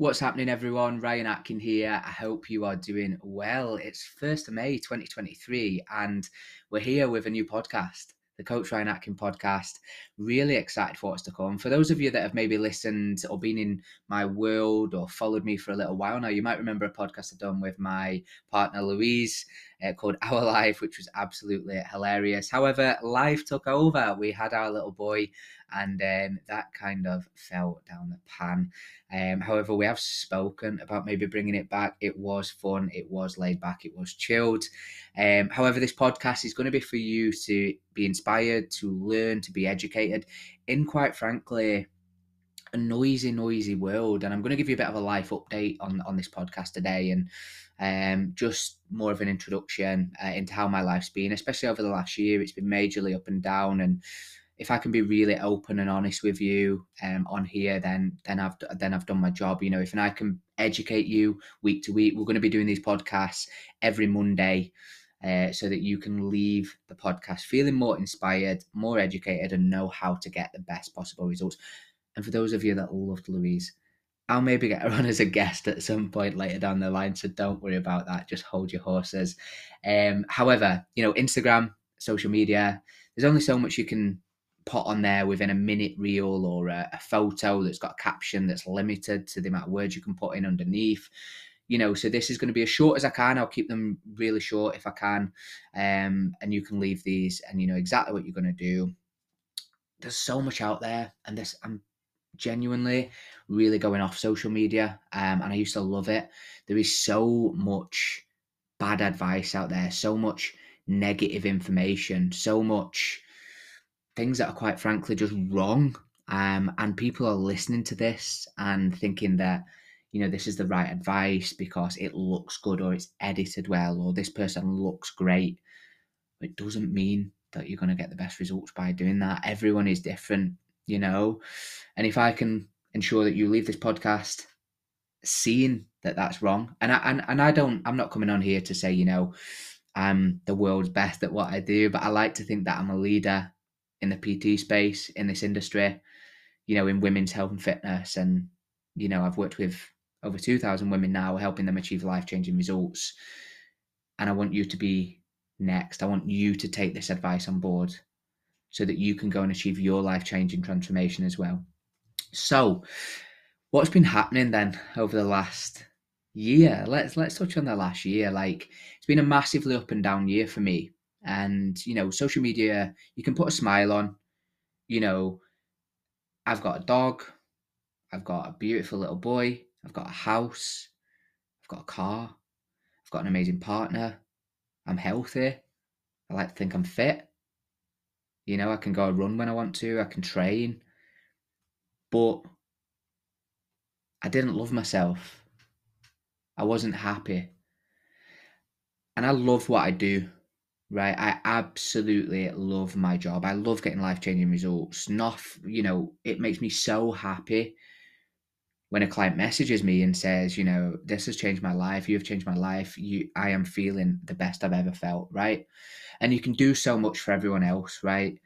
What's happening, everyone? Ryan Atkin here. I hope you are doing well. It's 1st of May 2023 and we're here with a new podcast, the Coach Ryan Atkin podcast. Really excited for what's to come. For those of you that have maybe listened or been in my world or followed me for a little while now, you might remember a podcast I've done with my partner Louise called Our Life, which was absolutely hilarious. However, life took over. We had our little boy and that kind of fell down the pan. However, we have spoken about maybe bringing it back. It was fun. It was laid back. It was chilled. However, this podcast is going to be for you to be inspired, to learn, to be educated in, quite frankly, a noisy world. And I'm going to give you a bit of a life update on this podcast today, and just more of an introduction into how my life's been, especially over the last year. It's been majorly up and down, and if I can be really open and honest with you on here, then I've done my job. You know, if I can educate you week to week, we're going to be doing these podcasts every Monday, so that you can leave the podcast feeling more inspired, more educated, and know how to get the best possible results. And for those of you that loved Louise, I'll maybe get her on as a guest at some point later down the line, so don't worry about that. Just hold your horses. However, you know, Instagram, social media, there's only so much you can put on there within a minute reel or a photo that's got a caption that's limited to the amount of words you can put in underneath. You know, so this is going to be as short as I can. I'll keep them really short if I can. And you can leave these and you know exactly what you're going to do. There's so much out there, and I'm genuinely really going off social media, and I used to love it. There is so much bad advice out there, so much negative information, so much things that are quite frankly just wrong, and people are listening to this and thinking that, you know, this is the right advice because it looks good or it's edited well or this person looks great. It doesn't mean that you're going to get the best results by doing that. Everyone is different, you know, and if I can ensure that you leave this podcast seeing that that's wrong, I'm not coming on here to say, you know, I'm the world's best at what I do, but I like to think that I'm a leader in the PT space, in this industry, you know, in women's health and fitness. And, you know, I've worked with over 2,000 women now, helping them achieve life-changing results. And I want you to be next. I want you to take this advice on board so that you can go and achieve your life-changing transformation as well. So what's been happening then over the last year? Let's touch on the last year. Like, it's been a massively up and down year for me. And, you know, social media, you can put a smile on. You know, I've got a dog. I've got a beautiful little boy. I've got a house. I've got a car. I've got an amazing partner. I'm healthy. I like to think I'm fit. You know, I can go run when I want to. I can train. But I didn't love myself. I wasn't happy. And I love what I do, right? I absolutely love my job. I love getting life-changing results. You know, it makes me so happy when a client messages me and says, you know, this has changed my life. You've changed my life. I am feeling the best I've ever felt, right? And you can do so much for everyone else, right?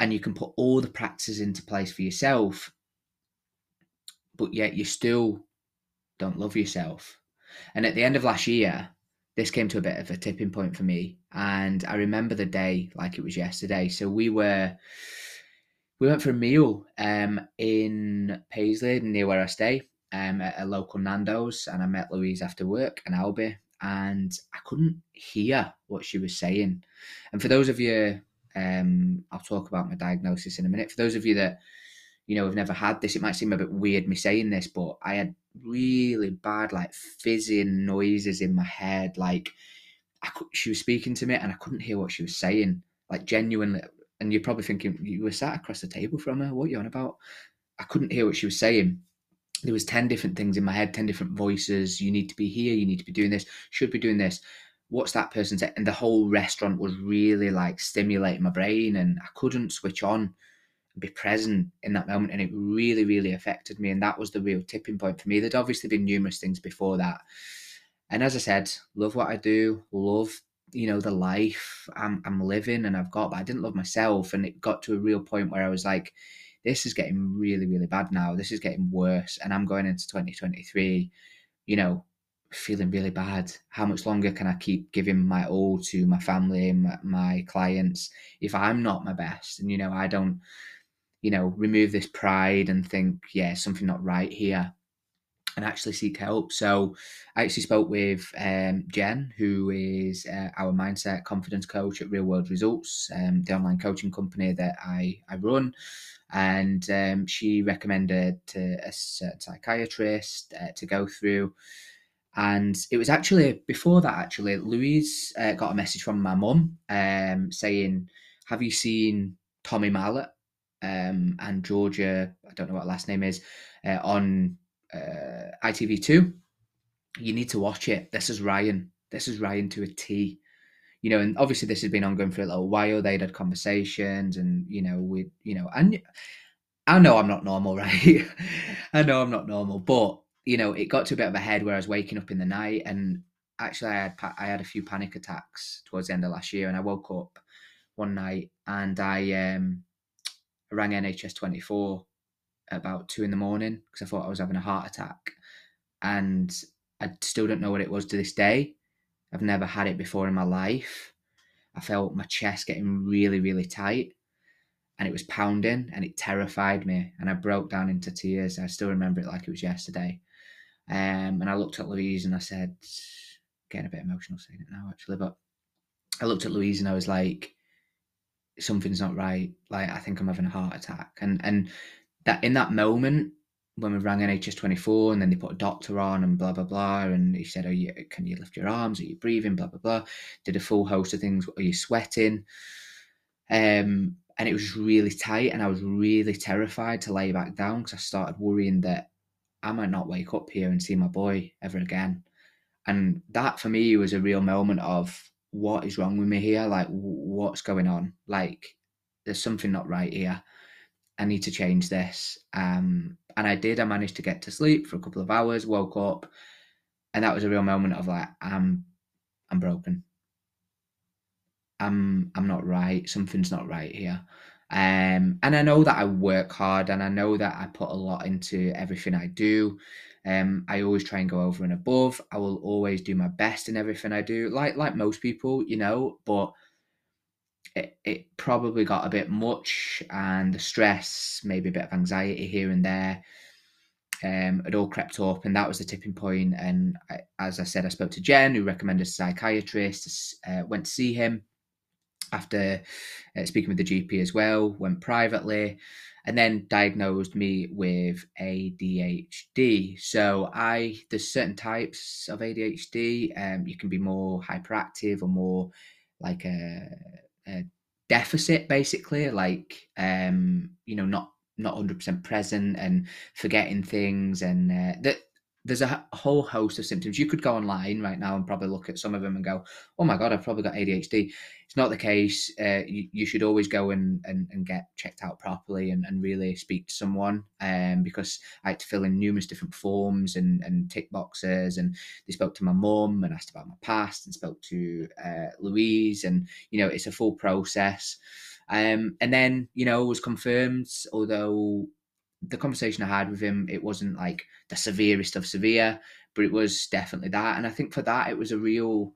And you can put all the practices into place for yourself, but yet you still don't love yourself. And at the end of last year, this came to a bit of a tipping point for me. And I remember the day like it was yesterday. So we went for a meal in Paisley, near where I stay, at a local Nando's. And I met Louise after work and Albie. And I couldn't hear what she was saying. And for those of you, I'll talk about my diagnosis in a minute. For those of you that, you know, have never had this, it might seem a bit weird me saying this, but I had really bad, like, fizzing noises in my head. Like, she was speaking to me and I couldn't hear what she was saying, like, genuinely. And you're probably thinking, you were sat across the table from her, what are you on about? I couldn't hear what she was saying. There was 10 different things in my head, 10 different voices. You need to be here, you need to be doing this, should be doing this, what's that person saying? And the whole restaurant was really, like, stimulating my brain, and I couldn't switch on and be present in that moment. And it really, really affected me. And that was the real tipping point for me. There'd obviously been numerous things before that. And as I said, love what I do, love, you know, the life I'm living and I've got, but I didn't love myself. And it got to a real point where I was like, this is getting really, really bad now. This is getting worse. And I'm going into 2023, you know, feeling really bad. How much longer can I keep giving my all to my family, my clients, if I'm not my best? And, you know, I don't, you know, remove this pride and think, yeah, something not right here, and actually seek help. So I actually spoke with Jen, who is our mindset confidence coach at Real World Results, the online coaching company that I run. And she recommended to a psychiatrist to go through. And it was actually before that, actually, Louise got a message from my mum saying, have you seen Tommy Mallet and Georgia, I don't know what her last name is, on ITV2? You need to watch it. This is Ryan to a T, you know. And obviously this has been ongoing for a little while. They'd had conversations, and you know, we, you know, and I know I'm not normal, right? I know I'm not normal, but you know, it got to a bit of a head where I was waking up in the night, and actually I had a few panic attacks towards the end of last year. And I woke up one night and I rang NHS 24 about 2 a.m. because I thought I was having a heart attack, and I still don't know what it was to this day. I've never had it before in my life. I felt my chest getting really, really tight, and it was pounding, and it terrified me, and I broke down into tears. I still remember it like it was yesterday. And I looked at Louise and I said, getting a bit emotional saying it now actually, but I looked at Louise and I was like, something's not right. Like, I think I'm having a heart attack. And that in that moment, when we rang NHS 24 and then they put a doctor on and blah, blah, blah. And he said, can you lift your arms? Are you breathing? Blah, blah, blah. Did a full host of things. Are you sweating? And it was really tight. And I was really terrified to lay back down because I started worrying that I might not wake up here and see my boy ever again. And that for me was a real moment of, what is wrong with me here? Like, what's going on? Like, there's something not right here. I need to change this. And I did. I managed to get to sleep for a couple of hours, woke up, and that was a real moment of like, I'm broken. I'm not right. Something's not right here. And I know that I work hard, and I know that I put a lot into everything I do. I always try and go over and above. I will always do my best in everything I do, like most people, you know, but it probably got a bit much, and the stress, maybe a bit of anxiety here and there, it all crept up, and that was the tipping point. And as I said, I spoke to Jen, who recommended a psychiatrist, went to see him after speaking with the GP as well, went privately, and then diagnosed me with ADHD. So there's certain types of ADHD. You can be more hyperactive or more like a deficit, basically, like, you know, not 100% present and forgetting things. And there's a whole host of symptoms. You could go online right now and probably look at some of them and go, oh my God, I've probably got ADHD. It's not the case. You should always go and get checked out properly and really speak to someone, because I had to fill in numerous different forms and tick boxes. And they spoke to my mum and asked about my past, and spoke to Louise, and, you know, it's a full process. And then, you know, it was confirmed, although the conversation I had with him, it wasn't like the severest of severe, but it was definitely that. And I think for that, it was a real,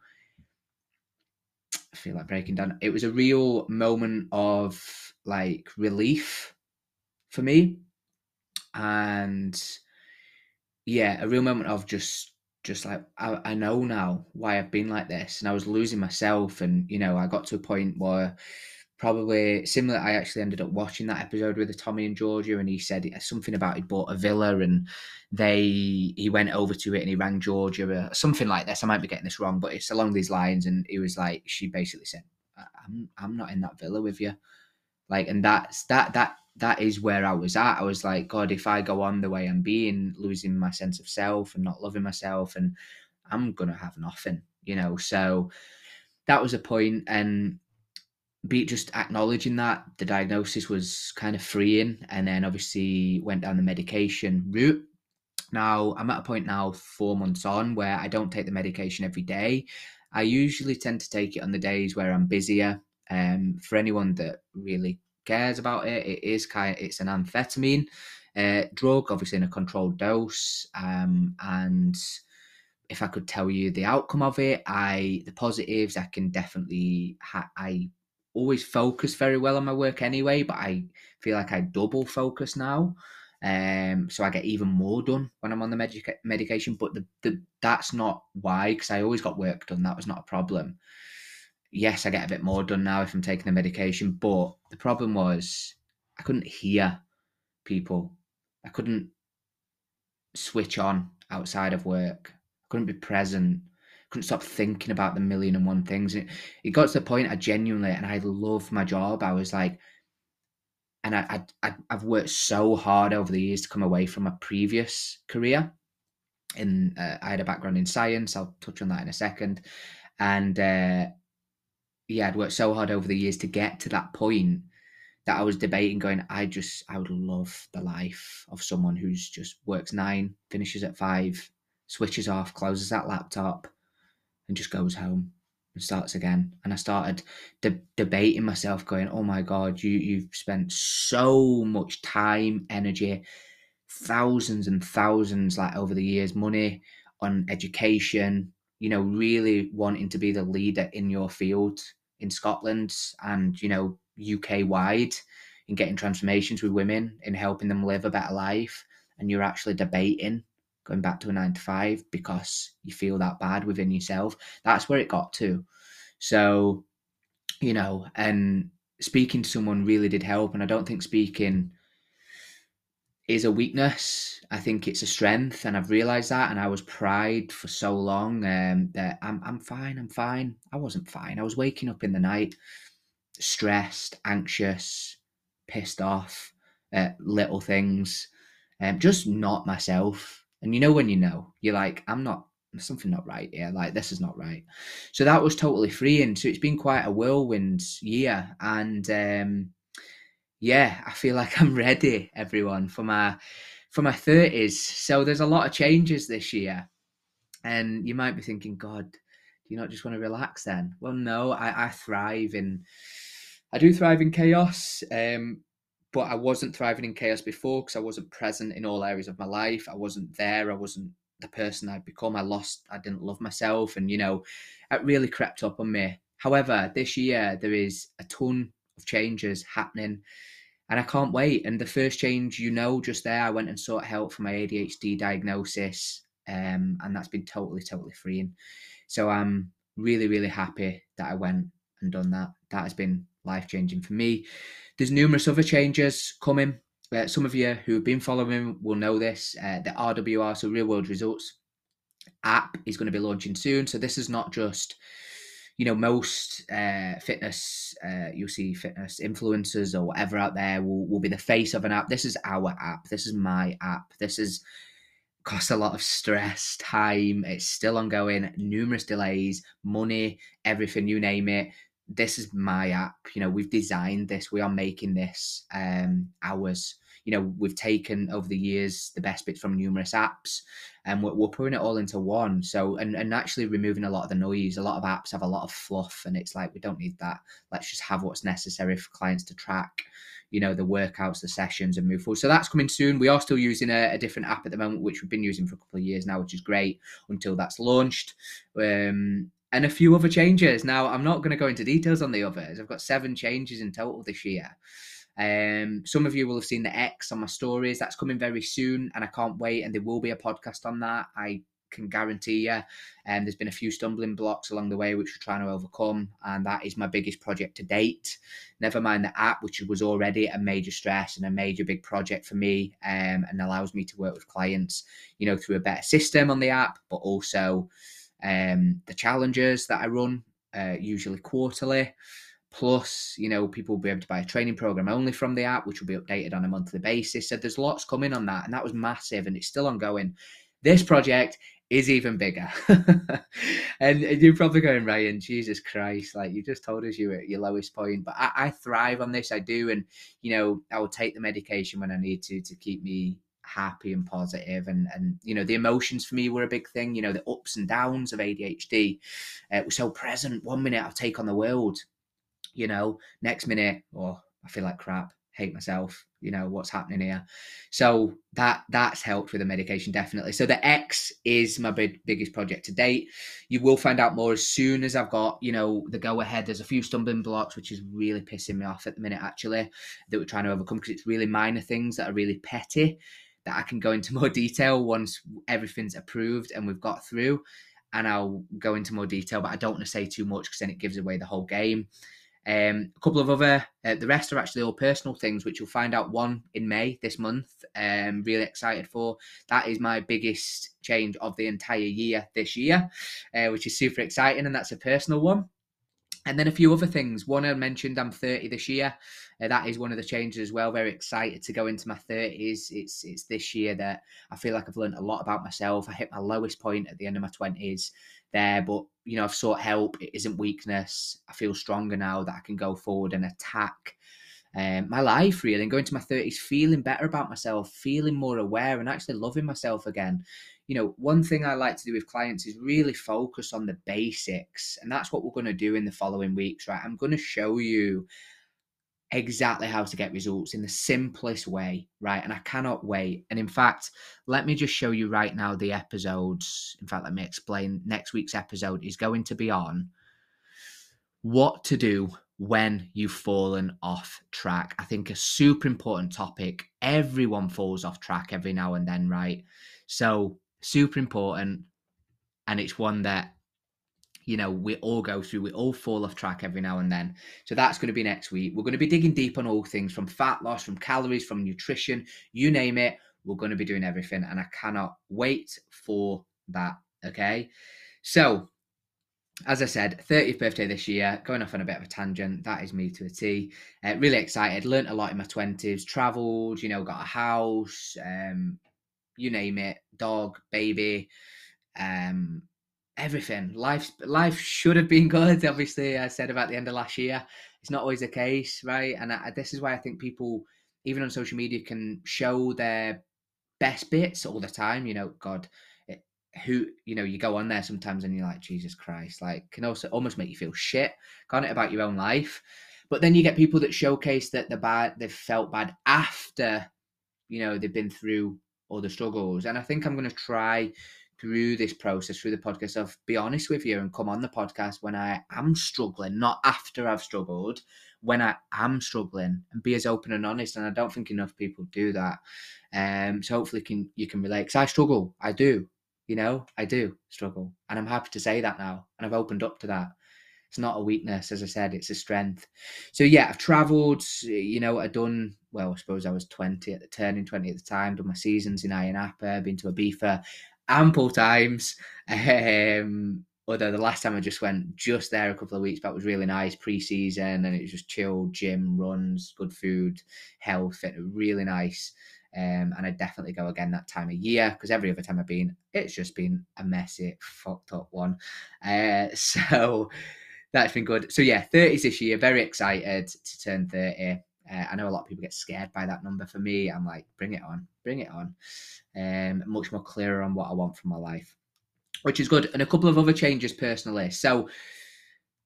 I feel like breaking down. It was a real moment of like relief for me. And yeah, a real moment of just like, I know now why I've been like this, and I was losing myself. And, you know, I got to a point where, probably similar, I actually ended up watching that episode with Tommy and Georgia, and he said something about he bought a villa, and he went over to it and he rang Georgia, something like this. I might be getting this wrong, but it's along these lines. And he was like, she basically said, I'm not in that villa with you. Like, and that is where I was at. I was like, God, if I go on the way I'm being, losing my sense of self and not loving myself, and I'm going to have nothing, you know? So that was a point. And be just acknowledging that the diagnosis was kind of freeing, and then obviously went down the medication route. Now I'm at a point now 4 months on where I don't take the medication every day. I usually tend to take it on the days where I'm busier. For anyone that really cares about it. It is kind of, it's an amphetamine drug, obviously in a controlled dose. And if I could tell you the outcome of it, the positives, I can definitely, I always focus very well on my work anyway, but I feel like I double focus now. So I get even more done when I'm on the medication, but that's not why, because I always got work done. That was not a problem. Yes, I get a bit more done now if I'm taking the medication, but the problem was I couldn't hear people. I couldn't switch on outside of work. I couldn't be present. I couldn't stop thinking about the million and one things. And it got to the point I genuinely, and I love my job, I was like, and I've worked so hard over the years to come away from my previous career. I had a background in science. I'll touch on that in a second. And yeah, I'd worked so hard over the years to get to that point that I was debating going, I would love the life of someone who's just works 9, finishes at 5, switches off, closes that laptop and just goes home and starts again. And I started debating myself going, oh my God, you've spent so much time, energy, thousands and thousands, like over the years, money on education, you know, really wanting to be the leader in your field in Scotland and, you know, UK wide in getting transformations with women and helping them live a better life. And you're actually debating going back to a 9-to-5 because you feel that bad within yourself. That's where it got to. So, you know, and speaking to someone really did help. And I don't think speaking is a weakness. I think it's a strength, and I've realized that. And I was pride for so long that I'm fine. I wasn't fine. I was waking up in the night stressed, anxious, pissed off at little things, just not myself. And you know when you know, you're like, there's something not right here. Like, this is not right. So that was totally freeing. So it's been quite a whirlwind year. And yeah, I feel like I'm ready, everyone, for my 30s. So there's a lot of changes this year. And you might be thinking, God, do you not just want to relax then? Well, no, I do thrive in chaos. But I wasn't thriving in chaos before because I wasn't present in all areas of my life. I wasn't there. I wasn't the person I'd become. I didn't love myself. And, you know, it really crept up on me. However, this year there is a ton of changes happening and I can't wait. And the first change, you know, just there, I went and sought help for my ADHD diagnosis. And that's been totally, totally freeing. So I'm really, really happy that I went and done that. That has been life-changing for me. There's numerous other changes coming. Some of you who have been following will know this. The RWR, so Real World Results app, is going to be launching soon. So this is not just, you know, most fitness, you'll see fitness influencers or whatever out there will be the face of an app. This is our app. This is my app. This has cost a lot of stress, time. It's still ongoing, numerous delays, money, everything, you name it. This is my app. You know, we've designed this. We are making this ours. You know, we've taken over the years the best bits from numerous apps and we're putting it all into one. So, and actually removing a lot of the noise. A lot of apps have a lot of fluff and it's like, we don't need that. Let's just have what's necessary for clients to track, you know, the workouts, the sessions, and move forward. So that's coming soon. We are still using a different app at the moment, which we've been using for a couple of years now, which is great until that's launched. And a few other changes. Now, I'm not going to go into details on the others. I've got 7 changes in total this year. Some of you will have seen the X on my stories. That's coming very soon, and I can't wait. And there will be a podcast on that, I can guarantee you. And there's been a few stumbling blocks along the way, which we're trying to overcome. And that is my biggest project to date. Never mind the app, which was already a major stress and a major big project for me, and allows me to work with clients, you know, through a better system on the app, but also the challenges that I run, usually quarterly, plus, you know, people will be able to buy a training program only from the app, which will be updated on a monthly basis. So there's lots coming on that, and that was massive, and it's still ongoing. This project is even bigger. And you're probably going, Ryan, Jesus Christ, like, you just told us you were at your lowest point. But I thrive on this, I do. And, you know, I will take the medication when I need to keep me happy and positive, and you know, the emotions for me were a big thing. You know, the ups and downs of ADHD were so present. One minute I'll take on the world, you know, next minute, or I feel like crap, hate myself, you know, what's happening here? So that's helped with the medication, definitely. So the X is my biggest project to date. You will find out more as soon as I've got, you know, the go ahead. There's a few stumbling blocks, which is really pissing me off at the minute, actually, that we're trying to overcome, because it's really minor things that are really petty that I can go into more detail once everything's approved and we've got through, and I'll go into more detail, but I don't want to say too much because then it gives away the whole game. A couple of other, the rest are actually all personal things, which you'll find out one in May this month. Really excited for. That is my biggest change of the entire year this year, which is super exciting, and that's a personal one. And then a few other things. One, I mentioned I'm 30 this year. That is one of the changes as well. Very excited to go into my 30s. It's this year that I feel like I've learned a lot about myself. I hit my lowest point at the end of my 20s there, but, you know, I've sought help. It isn't weakness. I feel stronger now that I can go forward and attack my life, really, and go into my 30s feeling better about myself, feeling more aware, and actually loving myself again. You know, one thing I like to do with clients is really focus on the basics, and that's what we're going to do in the following weeks, right? I'm going to show you exactly how to get results in the simplest way, right? And I cannot wait. And in fact, let me just show you right now the episodes. In fact, let me explain. Next week's episode is going to be on what to do when you've fallen off track. I think a super important topic. Everyone falls off track every now and then, right? So super important. And it's one that, you know, we all go through, we all fall off track every now and then. So that's going to be next week. We're going to be digging deep on all things, from fat loss, from calories, from nutrition, you name it. We're going to be doing everything, and I cannot wait for that. Okay. So as I said, 30th birthday this year, going off on a bit of a tangent. That is me to a T. Really excited, learnt a lot in my 20s, traveled, you know, got a house, you name it, dog, baby, everything. Life should have been good, obviously. I said about the end of last year, it's not always the case, right? And this is why I think people, even on social media, can show their best bits all the time. You know, God, who, you know, you go on there sometimes and you're like, Jesus Christ, like, can also almost make you feel shit, can't it, about your own life? But then you get people that showcase that they've felt bad after, you know, they've been through all the struggles. And I think I'm going to try through this process, through the podcast, of be honest with you and come on the podcast when I am struggling, not after I've struggled, when I am struggling, and be as open and honest. And I don't think enough people do that. So hopefully you can relate, because I struggle. I do. You know, I do struggle, and I'm happy to say that now, and I've opened up to that. It's not a weakness, as I said, it's a strength. So yeah, I've traveled, you know, I've done, well, I suppose I was 20 at the turning 20 at the time, done my seasons in Ayr and Upper, been to Ibiza ample times. Although the last time I just went there a couple of weeks back was really nice, pre-season, and it was just chill, gym, runs, good food, health, really nice. And I'd definitely go again that time of year, because every other time I've been, it's just been a messy, fucked up one. So that's been good. So yeah, 30s this year, very excited to turn 30. I know a lot of people get scared by that number. For me, I'm like, bring it on. Much more clearer on what I want from my life, which is good. And a couple of other changes personally. So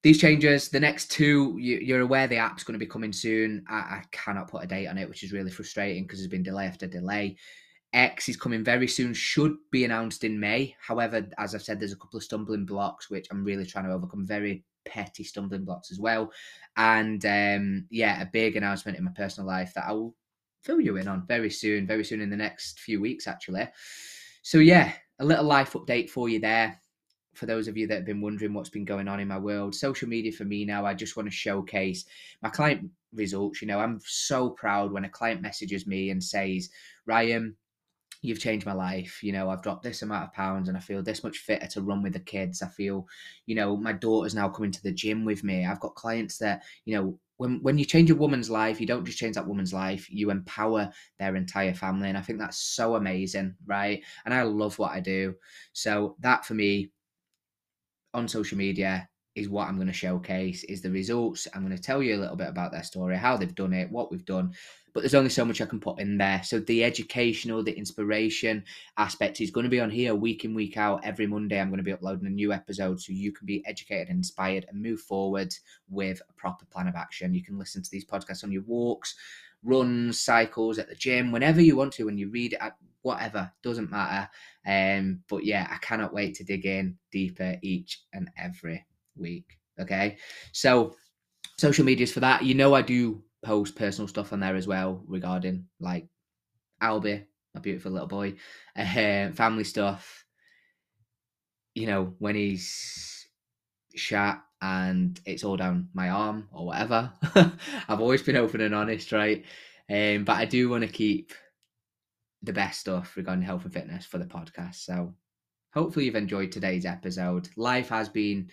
these changes, the next two, you're aware the app's going to be coming soon. I cannot put a date on it, which is really frustrating, because there's been delay after delay. X is coming very soon, should be announced in May. However, as I've said, there's a couple of stumbling blocks, which I'm really trying to overcome, very petty stumbling blocks as well. And yeah, a big announcement in my personal life that I will fill you in on very soon in the next few weeks, actually. So yeah, a little life update for you there. For those of you that have been wondering what's been going on in my world, social media for me now, I just want to showcase my client results. You know, I'm so proud when a client messages me and says, Ryan, you've changed my life. You know, I've dropped this amount of pounds and I feel this much fitter to run with the kids. I feel, you know, my daughter's now coming to the gym with me. I've got clients that, you know, when you change a woman's life, you don't just change that woman's life, you empower their entire family. And I think that's so amazing, right? And I love what I do. So that for me, on social media, is what I'm going to showcase, is the results. I'm going to tell you a little bit about their story, how they've done it, what we've done, but there's only so much I can put in there. So the educational, the inspiration aspect is going to be on here week in, week out. Every Monday, I'm going to be uploading a new episode so you can be educated and inspired and move forward with a proper plan of action. You can listen to these podcasts on your walks, runs, cycles, at the gym, whenever you want to, when you read it at whatever, doesn't matter. But yeah, I cannot wait to dig in deeper each and every week. Okay, so social medias for that. You know, I do post personal stuff on there as well regarding like Albie, my beautiful little boy, family stuff, you know, when he's shat and it's all down my arm or whatever. I've always been open and honest, right? But I do want to keep the best stuff regarding health and fitness for the podcast. So hopefully you've enjoyed today's episode. Life has been,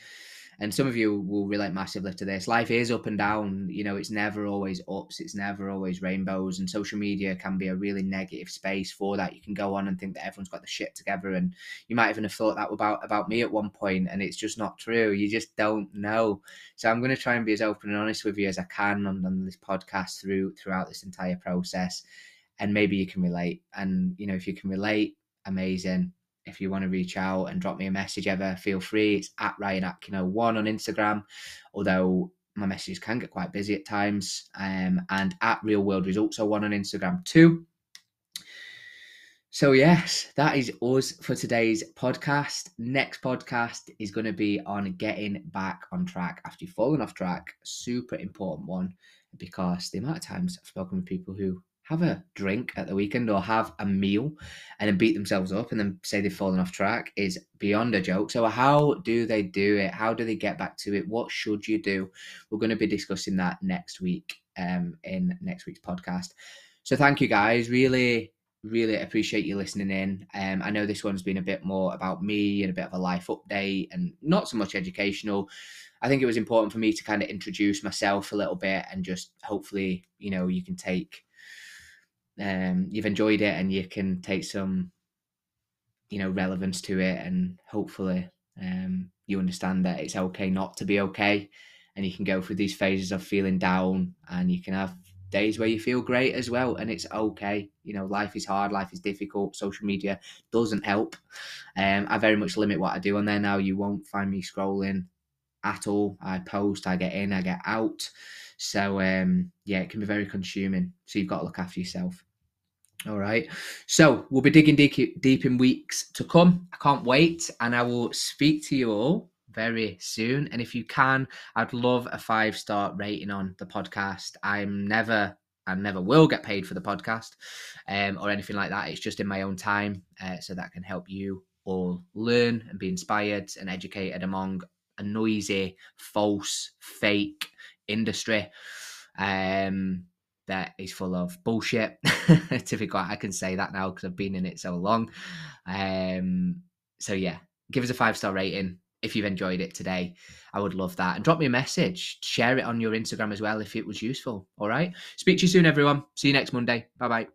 and some of you will relate massively to this, life is up and down. You know, it's never always ups, it's never always rainbows, and social media can be a really negative space for that. You can go on and think that everyone's got the shit together, and you might even have thought that about me at one point, and it's just not true. You just don't know. So I'm going to try and be as open and honest with you as I can on this podcast throughout this entire process, and maybe you can relate. And, you know, if you can relate, amazing. If you want to reach out and drop me a message ever, feel free. It's at ryanatkin01 on Instagram, although my messages can get quite busy at times, and at Real World Results01 on Instagram too. So yes, that is us for today's podcast. Next podcast is going to be on getting back on track after you've fallen off track. Super important one, because the amount of times I've spoken with people who have a drink at the weekend or have a meal and then beat themselves up and then say they've fallen off track is beyond a joke. So how do they do it? How do they get back to it? What should you do? We're going to be discussing that next week, in next week's podcast. So thank you guys. Really, really appreciate you listening in. I know this one's been a bit more about me and a bit of a life update and not so much educational. I think it was important for me to kind of introduce myself a little bit, and just hopefully, you know, you can take, you've enjoyed it and you can take some, you know, relevance to it, and hopefully you understand that it's okay not to be okay, and you can go through these phases of feeling down, and you can have days where you feel great as well, and it's okay. You know, life is hard, life is difficult, social media doesn't help. I very much limit what I do on there now. You won't find me scrolling at all. I post, I get in, I get out. So yeah, it can be very consuming. So you've got to look after yourself. All right. So we'll be digging deep in weeks to come. I can't wait, and I will speak to you all very soon. And if you can, I'd love a 5-star rating on the podcast. I never will get paid for the podcast or anything like that. It's just in my own time. So that can help you all learn and be inspired and educated among a noisy, false, fake industry that is full of bullshit. Typical. I can say that now because I've been in it so long. So yeah, give us a 5-star rating if you've enjoyed it today. I would love that, and drop me a message, share it on your Instagram as well if it was useful. All right, speak to you soon everyone. See you next Monday. Bye bye.